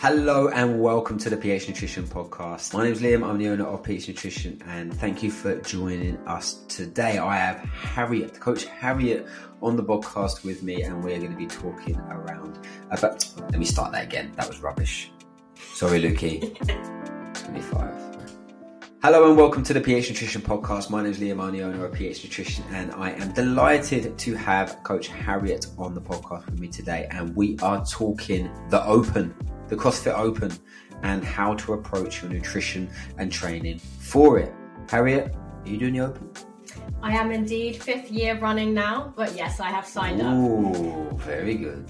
Hello and welcome to the PH Nutrition podcast. My name is Liam, I'm the owner of PH Nutrition, and thank you for joining us today. I have Harriet, Coach Harriet, on the podcast with me, and we're going to be talking about... Let me start that again. That was rubbish. Sorry, Lukey. 25. Hello and welcome to the PH Nutrition Podcast. My name is Liam, I'm the owner of PH Nutrition, and I am delighted to have Coach Harriet on the podcast with me today. And we are talking the Open, the CrossFit Open, and how to approach your nutrition and training for it. Harriet, are you doing the Open? I am indeed, 5th year running now, but yes, I have signed up. Oh, very good.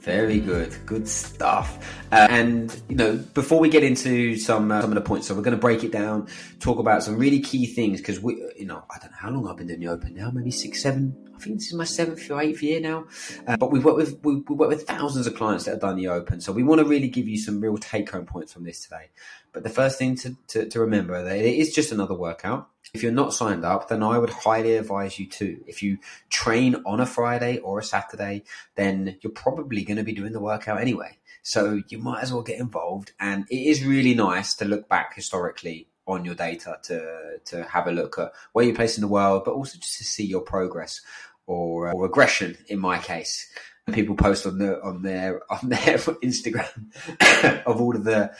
Very good. Good stuff. And, you know, before we get into some of the points, so we're going to break it down, talk about some really key things, because we, you know, I don't know how long I've been doing the Open now, maybe 6, 7, I think this is my 7th or 8th year now. But we work with thousands of clients that have done the Open. So we want to really give you some real take-home points from this today. But the first thing to remember, that it is just another workout. If you're not signed up, then I would highly advise you to. If you train on a Friday or a Saturday, then you're probably going to be doing the workout anyway. So you might as well get involved. And it is really nice to look back historically on your data to have a look at where you're placed in the world, but also just to see your progress or regression in my case. People post on their Instagram of all of the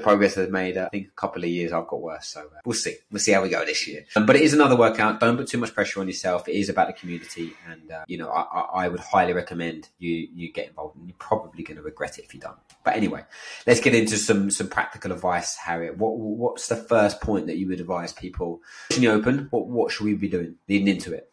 progress they've made. I think a couple of years I've got worse, so we'll see how we go this year. But it is another workout. Don't put too much pressure on yourself. It is about the community, and you know, I would highly recommend you get involved, and you're probably going to regret it if you don't. But anyway, let's get into some practical advice, Harriet. What's the first point that you would advise people in the Open? What should we be doing leading into it?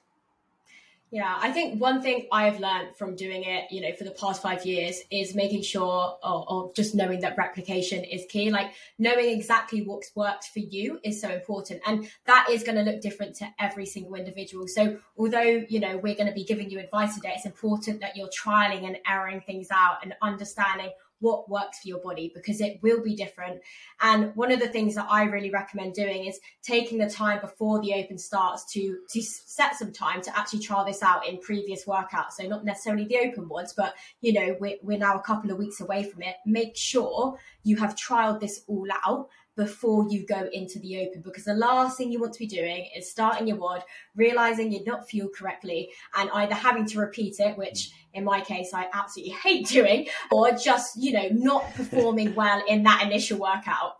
Yeah, I think one thing I've learned from doing it, you know, for the past 5 years is making sure or just knowing that replication is key. Like knowing exactly what works for you is so important. And that is going to look different to every single individual. So although, you know, we're going to be giving you advice today, it's important that you're trialing and erroring things out and understanding what works for your body, because it will be different. And one of the things that I really recommend doing is taking the time before the Open starts to set some time to actually trial this out in previous workouts. So not necessarily the Open ones, but, you know, we're now a couple of weeks away from it. Make sure you have trialed this all out before you go into the Open, because the last thing you want to be doing is starting your WOD, realizing you're not fueled correctly and either having to repeat it, which in my case, I absolutely hate doing, or just, you know, not performing well in that initial workout.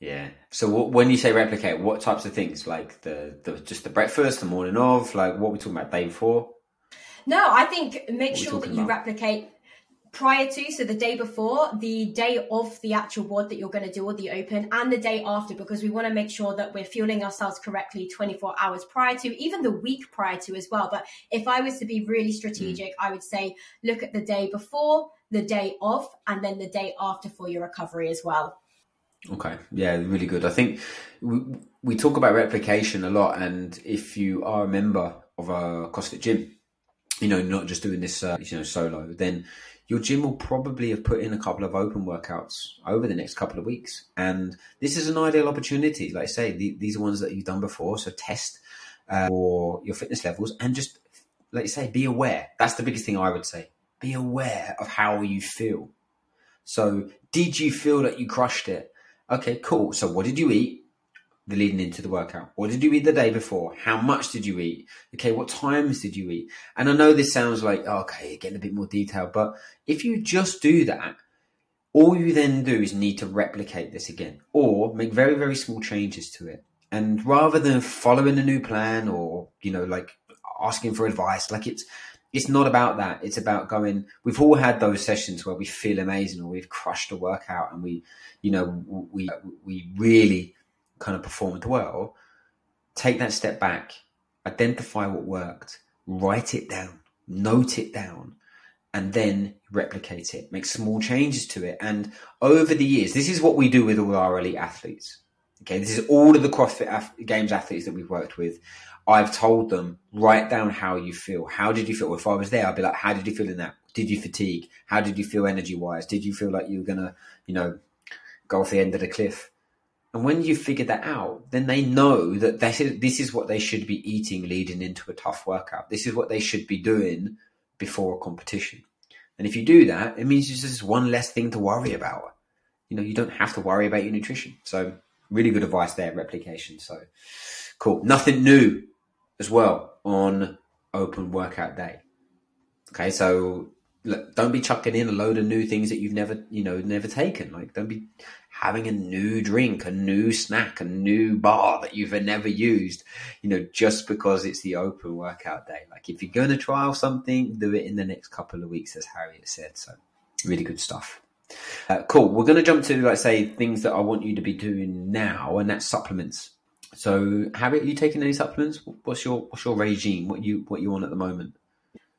Yeah. So when you say replicate, what types of things? Like just the breakfast, the morning of, like what we're talking about day before? No, I think make sure that you replicate prior to, so the day before, the day of the actual WOD that you're going to do or the Open, and the day after, because we want to make sure that we're fueling ourselves correctly 24 hours prior to, even the week prior to as well. But if I was to be really strategic, I would say look at the day before, the day of, and then the day after for your recovery as well. Okay. Yeah, really good. I think we talk about replication a lot, and if you are a member of a CrossFit gym, you know, not just doing this, solo, then your gym will probably have put in a couple of Open workouts over the next couple of weeks. And this is an ideal opportunity. Like I say, these are ones that you've done before. So test for your fitness levels and just, like you say, be aware. That's the biggest thing I would say. be aware of how you feel. So did you feel that you crushed it? Okay, cool. So what did you eat leading into the workout? What did you eat the day before? How much did you eat? Okay, what times did you eat? And I know this sounds like, okay, getting a bit more detail, but if you just do that, all you then do is need to replicate this again or make very, very small changes to it. And rather than following a new plan or, you know, like asking for advice, like it's not about that. It's about going, we've all had those sessions where we feel amazing or we've crushed a workout and we, you know, we really kind of performed well. Take that step back, identify what worked, write it down, note it down, and then replicate it, make small changes to it. And over the years, this is what we do with all our elite athletes. Okay, this is all of the CrossFit Games athletes that we've worked with. I've told them, write down how you feel. How did you feel? If I was there, I'd be like, how did you feel in that? Did you fatigue? How did you feel energy-wise? Did you feel like you were going to, you know, go off the end of the cliff? And when you figure that out, then they know that this is what they should be eating leading into a tough workout. This is what they should be doing before a competition. And if you do that, it means it's just one less thing to worry about. You know, you don't have to worry about your nutrition. So really good advice there, replication. So cool. Nothing new as well on open workout day. Okay, so look, don't be chucking in a load of new things that you've never taken. Like, don't be having a new drink, a new snack, a new bar that you've never used, you know, just because it's the open workout day. Like, if you're going to trial something, do it in the next couple of weeks, as Harriet said. So really good stuff. Cool. We're going to jump to, like, say, things that I want you to be doing now, and that's supplements. So Harriet, are you taking any supplements? What's your regime? What you on at the moment?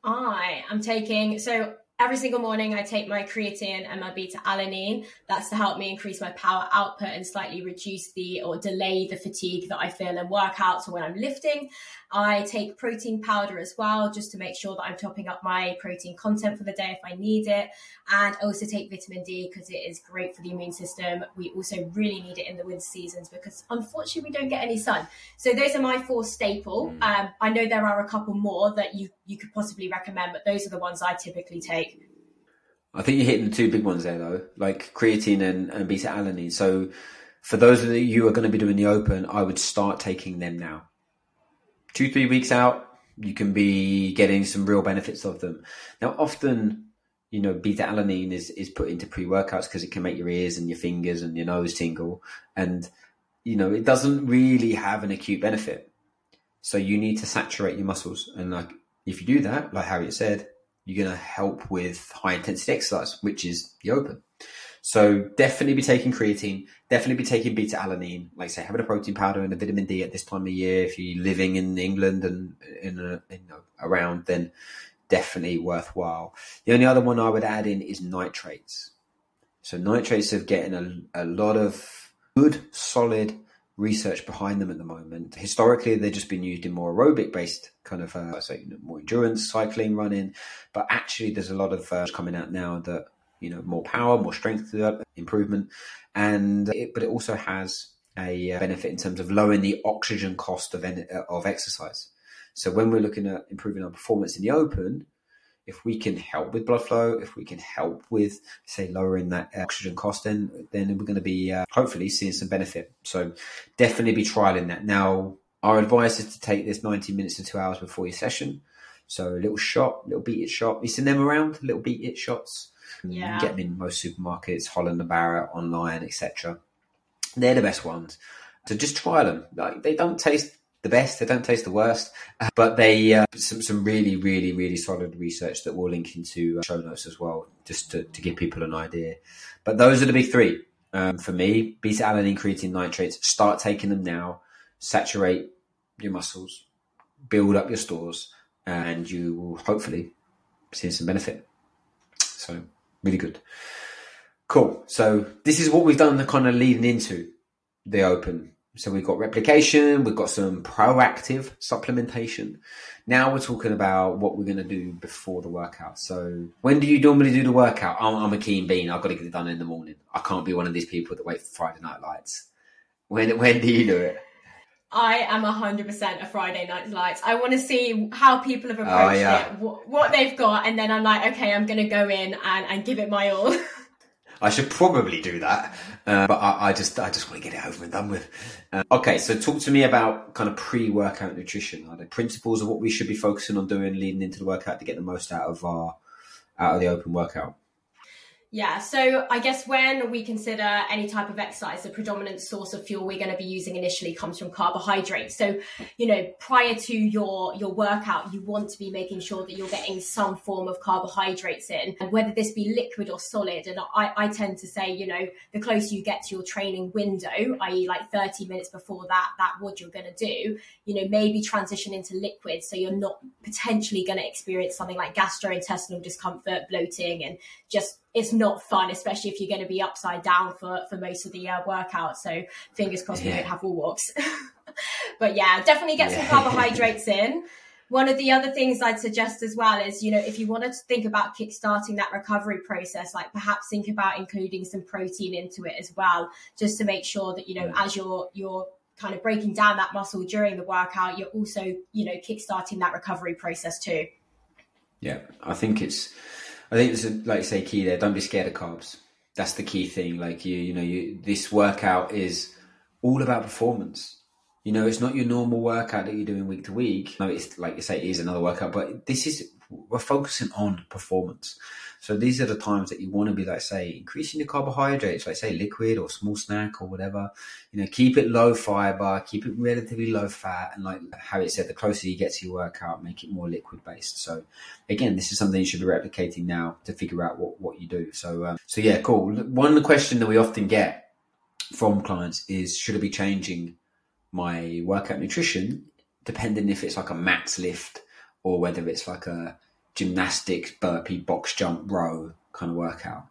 I am taking, so every single morning I take my creatine and my beta alanine. That's to help me increase my power output and slightly reduce or delay the fatigue that I feel in workouts or when I'm lifting. I take protein powder as well, just to make sure that I'm topping up my protein content for the day if I need it. And I also take vitamin D because it is great for the immune system. We also really need it in the winter seasons because unfortunately we don't get any sun. So those are my four staple. I know there are a couple more that you could possibly recommend, but those are the ones I typically take. I think you're hitting the two big ones there though, like creatine and beta alanine. So for those of you who are going to be doing the open, I would start taking them now. 2-3 weeks out, you can be getting some real benefits of them. Now, often, you know, beta alanine is put into pre-workouts because it can make your ears and your fingers and your nose tingle. And, you know, it doesn't really have an acute benefit. So you need to saturate your muscles. And like, if you do that, like Harriet said, you're going to help with high intensity exercise, which is the open. So definitely be taking creatine, definitely be taking beta alanine, like say having a protein powder and a vitamin D at this time of year. If you're living in England and around, then definitely worthwhile. The only other one I would add in is nitrates. So nitrates are getting a lot of good, solid research behind them at the moment. Historically, they've just been used in more aerobic based kind of, more endurance, cycling, running. But actually there's a lot of coming out now that, you know, more power, more strength improvement. But it also has a benefit in terms of lowering the oxygen cost of exercise. So when we're looking at improving our performance in the open, if we can help with blood flow, if we can help with, say, lowering that oxygen cost, then we're going to be hopefully seeing some benefit. So definitely be trialing that. Now, our advice is to take this 90 minutes to 2 hours before your session. So a little shot, little beat it shot. You seen them around, little beat it shots. Yeah. You get them in most supermarkets, Holland & Barrett, online, etc. They're the best ones. So just try them. Like, they don't taste the best, they don't taste the worst, but they some really, really, really solid research that we'll link into show notes as well, just to give people an idea. But those are the big three for me: beta alanine, creatine, nitrates. Start taking them now. Saturate your muscles, build up your stores, and you will hopefully see some benefit. So really good. Cool. So this is what we've done, the kind of leading into the open. So we've got replication, we've got some proactive supplementation. Now we're talking about what we're going to do before the workout. So when do you normally do the workout? I'm a keen bean. I've got to get it done in the morning. I can't be one of these people that wait for Friday night lights. When do you do it? I am 100% a Friday Night Lights. I want to see how people have approached it, what they've got, and then I'm like, okay, I'm going to go in and give it my all. I should probably do that, but I just want to get it over and done with. Okay, so talk to me about kind of pre-workout nutrition. Are there principles of what we should be focusing on doing leading into the workout to get the most out of the open workout? Yeah, so I guess when we consider any type of exercise, the predominant source of fuel we're going to be using initially comes from carbohydrates. So, you know, prior to your workout, you want to be making sure that you're getting some form of carbohydrates in, and whether this be liquid or solid. And I tend to say, you know, the closer you get to your training window, i.e. like 30 minutes before that what you're going to do, you know, maybe transition into liquid. So you're not potentially going to experience something like gastrointestinal discomfort, bloating, and just, it's not fun, especially if you're going to be upside down for most of the workout. So fingers crossed we don't have wall walks. But yeah, definitely get some carbohydrates in. One of the other things I'd suggest as well is, you know, if you wanted to think about kickstarting that recovery process, like perhaps think about including some protein into it as well, just to make sure that, you know, as you're kind of breaking down that muscle during the workout, you're also, you know, kickstarting that recovery process too. Yeah, I think it's, like you say, key there. Don't be scared of carbs. That's the key thing. Like, this workout is all about performance. You know, it's not your normal workout that you're doing week to week. No, it's like you say, it is another workout, but we're focusing on performance. So these are the times that you want to be, like say, increasing your carbohydrates, like say liquid or small snack or whatever, you know, keep it low fiber, keep it relatively low fat. And like Harriet said, the closer you get to your workout, make it more liquid based. So again, this is something you should be replicating now to figure out what you do. So yeah, cool. One question that we often get from clients is, should I be changing my workout nutrition depending if it's like a max lift or whether it's like a gymnastics, burpee, box jump, row kind of workout?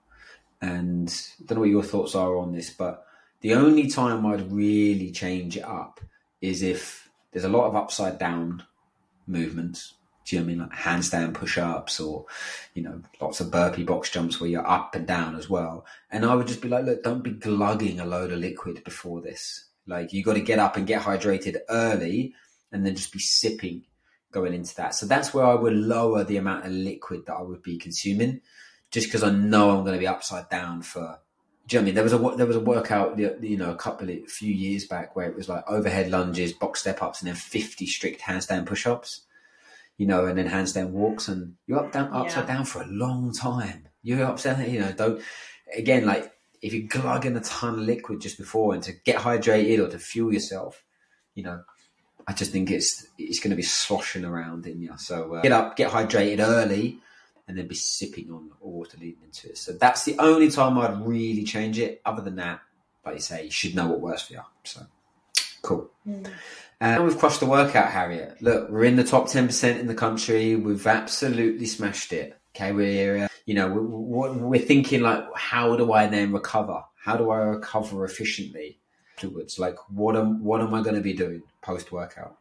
And I don't know what your thoughts are on this, but the only time I'd really change it up is if there's a lot of upside down movements. Do you know what I mean? Like handstand push-ups or, you know, lots of burpee box jumps where you're up and down as well. And I would just be like, look, don't be glugging a load of liquid before this. Like, you got to get up and get hydrated early and then just be sipping going into that. So that's where I would lower the amount of liquid that I would be consuming, just because I know I'm going to be upside down for, do you know what I mean? There was a workout, you know, a few years back where it was like overhead lunges, box step ups, and then 50 strict handstand push-ups, you know, and then handstand walks, and you're upside down for a long time. You're upside, you know, don't, again, like if you're glugging a ton of liquid just before and to get hydrated or to fuel yourself, you know, I just think it's going to be sloshing around in you. So get up, get hydrated early, and then be sipping on water leading into it. So that's the only time I'd really change it. Other than that, like you say, you should know what works for you. So cool. And we've crushed the workout, Harriet. Look, we're in the top 10% in the country. We've absolutely smashed it. Okay, we're thinking like, how do I then recover? How do I recover efficiently afterwards? Like, what am I going to be doing post-workout?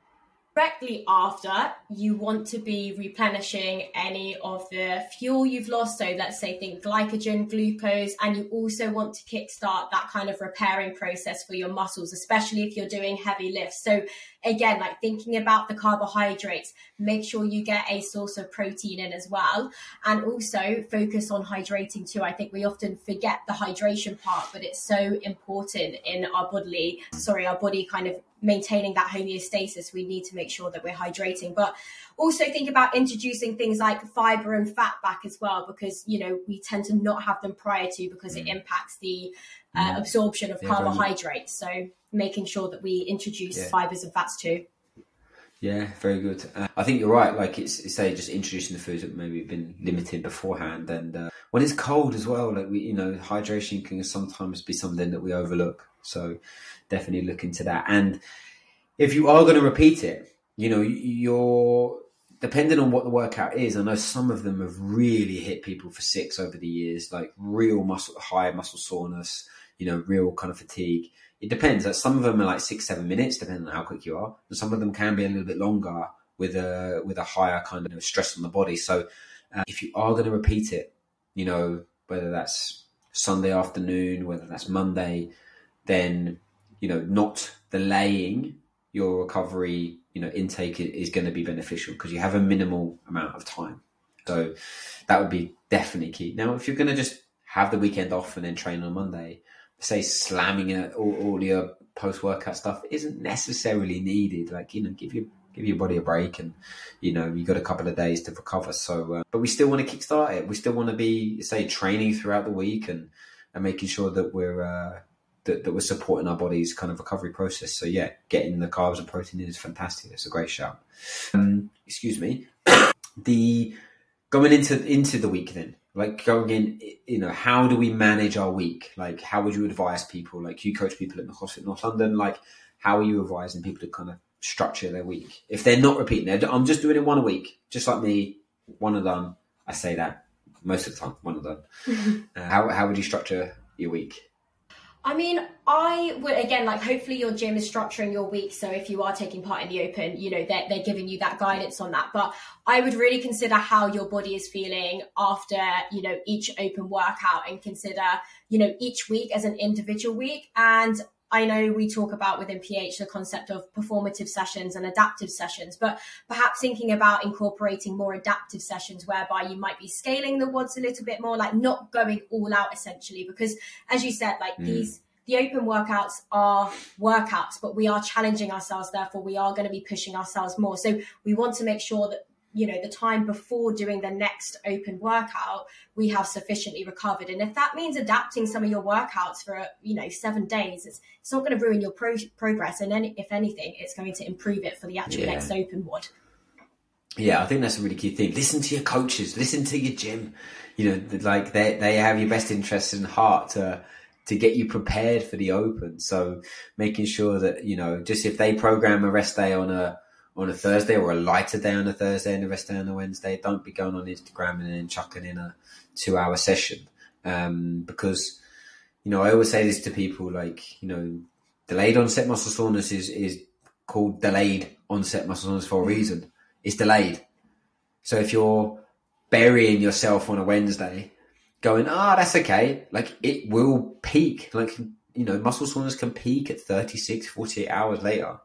Directly after, you want to be replenishing any of the fuel you've lost. So let's say think glycogen, glucose, and you also want to kickstart that kind of repairing process for your muscles, especially if you're doing heavy lifts. So again, like thinking about the carbohydrates, make sure you get a source of protein in as well. And also focus on hydrating too. I think we often forget the hydration part, but it's so important in our body kind of maintaining that homeostasis. We need to make sure that we're hydrating, but also think about introducing things like fiber and fat back as well, because, you know, we tend to not have them prior to, because it impacts the absorption of carbohydrates. So making sure that we introduce fibers and fats too. Yeah, very good. I think you're right. Like it's say just introducing the foods that maybe have been limited beforehand. And when it's cold as well, like we, you know, hydration can sometimes be something that we overlook. So definitely look into that. And if you are going to repeat it, you know, you're depending on what the workout is. I know some of them have really hit people for six over the years, like real high muscle soreness, you know, real kind of fatigue. It depends. Like some of them are like 6-7 minutes, depending on how quick you are. And some of them can be a little bit longer with a higher kind of stress on the body. So if you are going to repeat it, you know, whether that's Sunday afternoon, whether that's Monday, then, you know, not delaying your recovery, you know, intake is going to be beneficial because you have a minimal amount of time. So that would be definitely key. Now, if you're going to just have the weekend off and then train on Monday, say slamming all your post-workout stuff isn't necessarily needed. Like, you know, give your body a break, and, you know, you've got a couple of days to recover. So, but we still want to kickstart it. We still want to be, say, training throughout the week and making sure that we're supporting our body's kind of recovery process. So yeah, getting the carbs and protein in is fantastic. It's a great shout. Excuse me. Going into the week then, like going in, you know, how do we manage our week? Like, how would you advise people? Like, you coach people at the CrossFit North London. Like, how are you advising people to kind of structure their week if they're not repeating it? I'm just doing it one a week, just like me, one and done. I say that most of the time, one and done. How would you structure your week? I mean, I would, again, like, hopefully your gym is structuring your week. So if you are taking part in the open, you know, they're giving you that guidance on that. But I would really consider how your body is feeling after, you know, each open workout, and consider, you know, each week as an individual week. And I know we talk about within PH the concept of performative sessions and adaptive sessions, but perhaps thinking about incorporating more adaptive sessions whereby you might be scaling the WODs a little bit more, like not going all out essentially, because as you said, like the open workouts are workouts, but we are challenging ourselves. Therefore, we are going to be pushing ourselves more. So we want to make sure that, you know, the time before doing the next open workout, we have sufficiently recovered. And if that means adapting some of your workouts for, you know, 7 days, it's not going to ruin your progress. And then, if anything, it's going to improve it for the actual next open WOD. Yeah, I think that's a really key thing. Listen to your coaches, listen to your gym. You know, like they have your best interests in heart to get you prepared for the open. So making sure that, you know, just if they program a rest day on a Thursday, or a lighter day on a Thursday and a rest day on a Wednesday, don't be going on Instagram and then chucking in a 2-hour session. Because, you know, I always say this to people, like, you know, delayed onset muscle soreness is called delayed onset muscle soreness for a reason. It's delayed. So if you're burying yourself on a Wednesday going, that's okay, like, it will peak. Like, you know, muscle soreness can peak at 36, 48 hours later.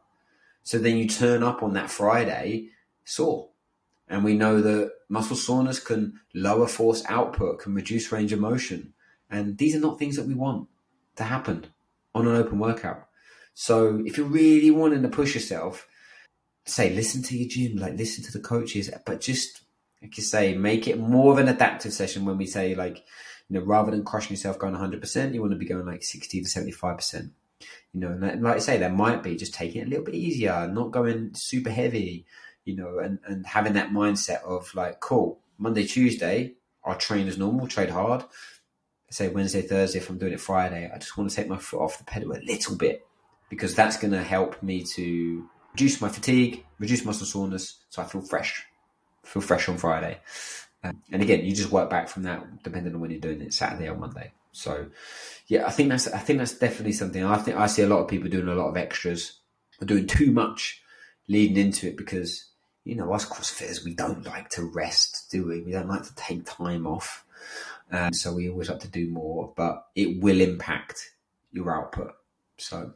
So then you turn up on that Friday sore. And we know that muscle soreness can lower force output, can reduce range of motion. And these are not things that we want to happen on an open workout. So if you're really wanting to push yourself, say, listen to your gym, like, listen to the coaches, but just, like you say, make it more of an adaptive session. When we say, like, you know, rather than crushing yourself going 100%, you want to be going like 60 to 75%. You know, and like I say, there might be just taking it a little bit easier, not going super heavy, you know, and having that mindset of like, cool, Monday, Tuesday, I'll train as normal, trade hard. Say Wednesday, Thursday, if I'm doing it Friday, I just want to take my foot off the pedal a little bit, because that's going to help me to reduce my fatigue, reduce muscle soreness, so I feel fresh on Friday. And again, you just work back from that depending on when you're doing it, Saturday or Monday. So yeah, I think that's definitely something. I think I see a lot of people doing a lot of extras or doing too much leading into it, because, you know, us CrossFitters, we don't like to rest, do we? We don't like to take time off. So we always like to do more, but it will impact your output. So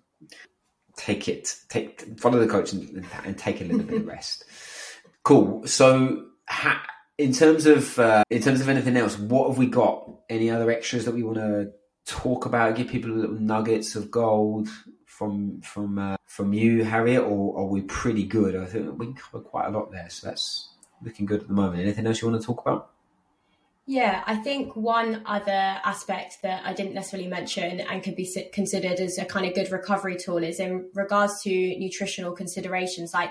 follow the coach and take a little bit of rest. Cool. So In terms of anything else, what have we got? Any other extras that we want to talk about? Give people little nuggets of gold from you, Harriet, or are we pretty good? I think we can cover quite a lot there, so that's looking good at the moment. Anything else you want to talk about? Yeah, I think one other aspect that I didn't necessarily mention and could be considered as a kind of good recovery tool is in regards to nutritional considerations, like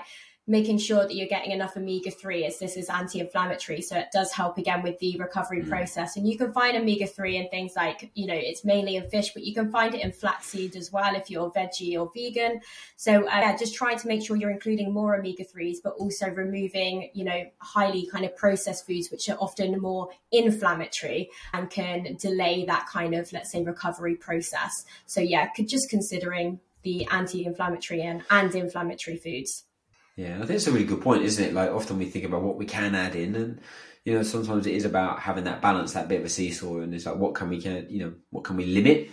making sure that you're getting enough omega-3, as this is anti-inflammatory. So it does help, again, with the recovery process. And you can find omega-3 in things like, you know, it's mainly in fish, but you can find it in flaxseed as well if you're veggie or vegan. So just trying to make sure you're including more omega-3s, but also removing, you know, highly kind of processed foods, which are often more inflammatory and can delay that kind of, let's say, recovery process. So yeah, just considering the anti-inflammatory and inflammatory foods. Yeah, I think it's a really good point, isn't it? Like, often we think about what we can add in, and, you know, sometimes it is about having that balance, that bit of a seesaw, and it's like, what can we limit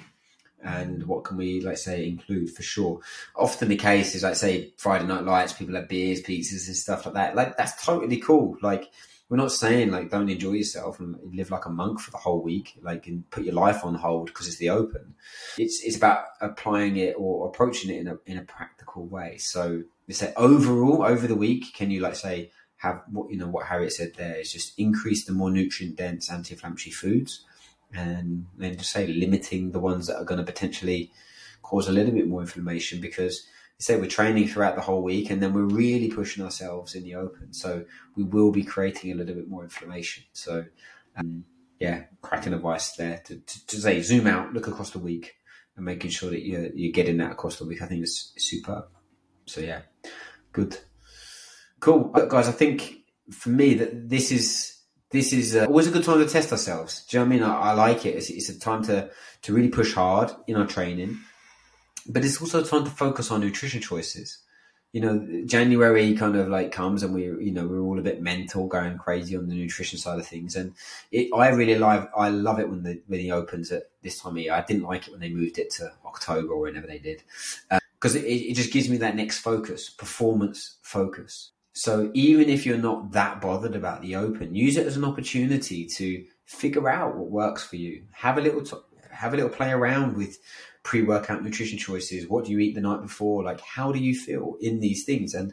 and what can we, like say, include for sure. Often the case is, like say, Friday night lights, people have beers, pizzas and stuff like that. Like, that's totally cool. Like, we're not saying like don't enjoy yourself and live like a monk for the whole week, like, and put your life on hold because it's the open. It's about applying it or approaching it in a practical way. So we say overall over the week, can you, like say, have what, you know, what Harriet said there is just increase the more nutrient dense anti-inflammatory foods, and then just say limiting the ones that are going to potentially cause a little bit more inflammation, because say we're training throughout the whole week and then we're really pushing ourselves in the open. So we will be creating a little bit more inflammation. So cracking advice there to say zoom out, look across the week and making sure that you're getting that across the week. I think it's superb. So yeah, good. Cool. Guys, I think for me that this is always a good time to test ourselves. Do you know what I mean? I like it. It's a time to really push hard in our training. But it's also time to focus on nutrition choices. You know, January kind of like comes and we're all a bit mental, going crazy on the nutrition side of things. And I love it when it opens at this time of year. I didn't like it when they moved it to October or whenever they did, because it just gives me that next focus, performance focus. So even if you're not that bothered about the open, use it as an opportunity to figure out what works for you. Have a little play around with pre-workout nutrition choices. What do you eat the night before? Like, how do you feel in these things? And,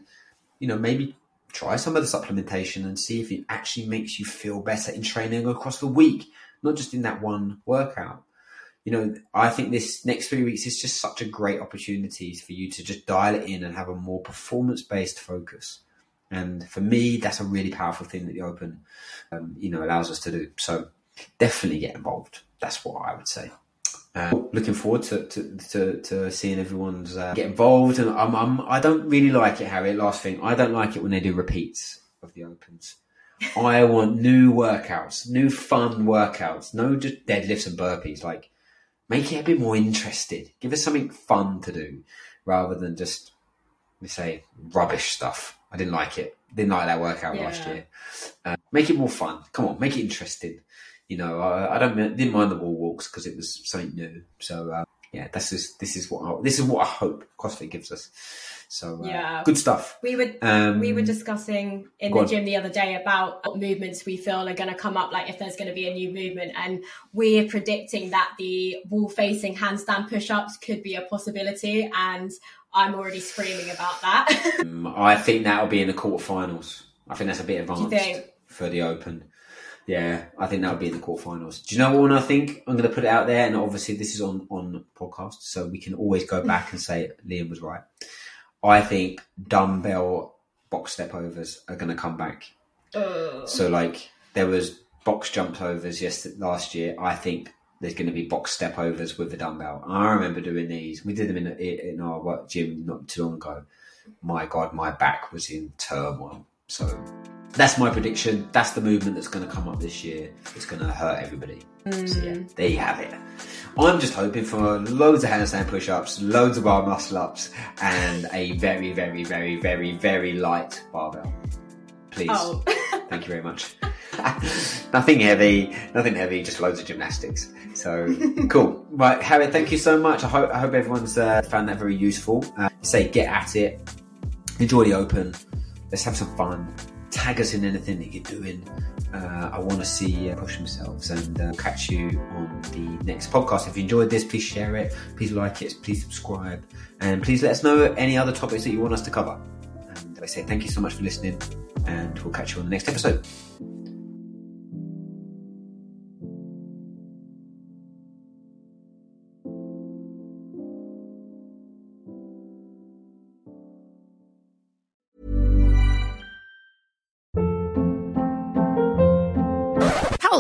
you know, maybe try some of the supplementation and see if it actually makes you feel better in training across the week, not just in that one workout. You know, I think this next 3 weeks is just such a great opportunity for you to just dial it in and have a more performance-based focus. And for me, that's a really powerful thing that the Open, allows us to do. So definitely get involved. That's what I would say. Looking forward to seeing everyone's get involved, and I don't really like it, Harriet. Last thing, I don't like it when they do repeats of the opens. I want new workouts, new fun workouts, no just deadlifts and burpees. Like, make it a bit more interesting. Give us something fun to do rather than just, let me say, rubbish stuff. I didn't like it. Didn't like that workout last year. Make it more fun. Come on, make it interesting. You know, I didn't mind the wall walks because it was something new. So this is what I hope CrossFit gives us. So good stuff. We were discussing in the gym the other day about what movements we feel are going to come up, like if there's going to be a new movement, and we're predicting that the wall facing handstand push-ups could be a possibility, and I'm already screaming about that. I think that'll be in the quarterfinals. I think that's a bit advanced for the Open. Yeah, I think that'll be in the quarterfinals. Do you know what one I think? I'm going to put it out there, and obviously this is on podcast, so we can always go back and say Liam was right. I think dumbbell box step overs are going to come back. So like there was box jump overs last year. I think there's going to be box step overs with the dumbbell. I remember doing these. We did them in our work gym not too long ago. My God, my back was in turmoil. So that's my prediction. That's the movement that's going to come up this year. It's going to hurt everybody. So yeah, there you have it. I'm just hoping for loads of handstand push-ups, loads of bar muscle-ups, and a very, very, very, very, very light barbell. Please. Oh. Thank you very much. Nothing heavy, just loads of gymnastics. So cool. Right, Harriet, thank you so much. I hope everyone's found that very useful. Get at it. Enjoy the Open. Let's have some fun. Tag us in anything that you're doing. I want to see you push yourselves, and we'll catch you on the next podcast. If you enjoyed this, please share it, please like it, please subscribe, and please let us know any other topics that you want us to cover. And I say thank you so much for listening, and we'll catch you on the next episode.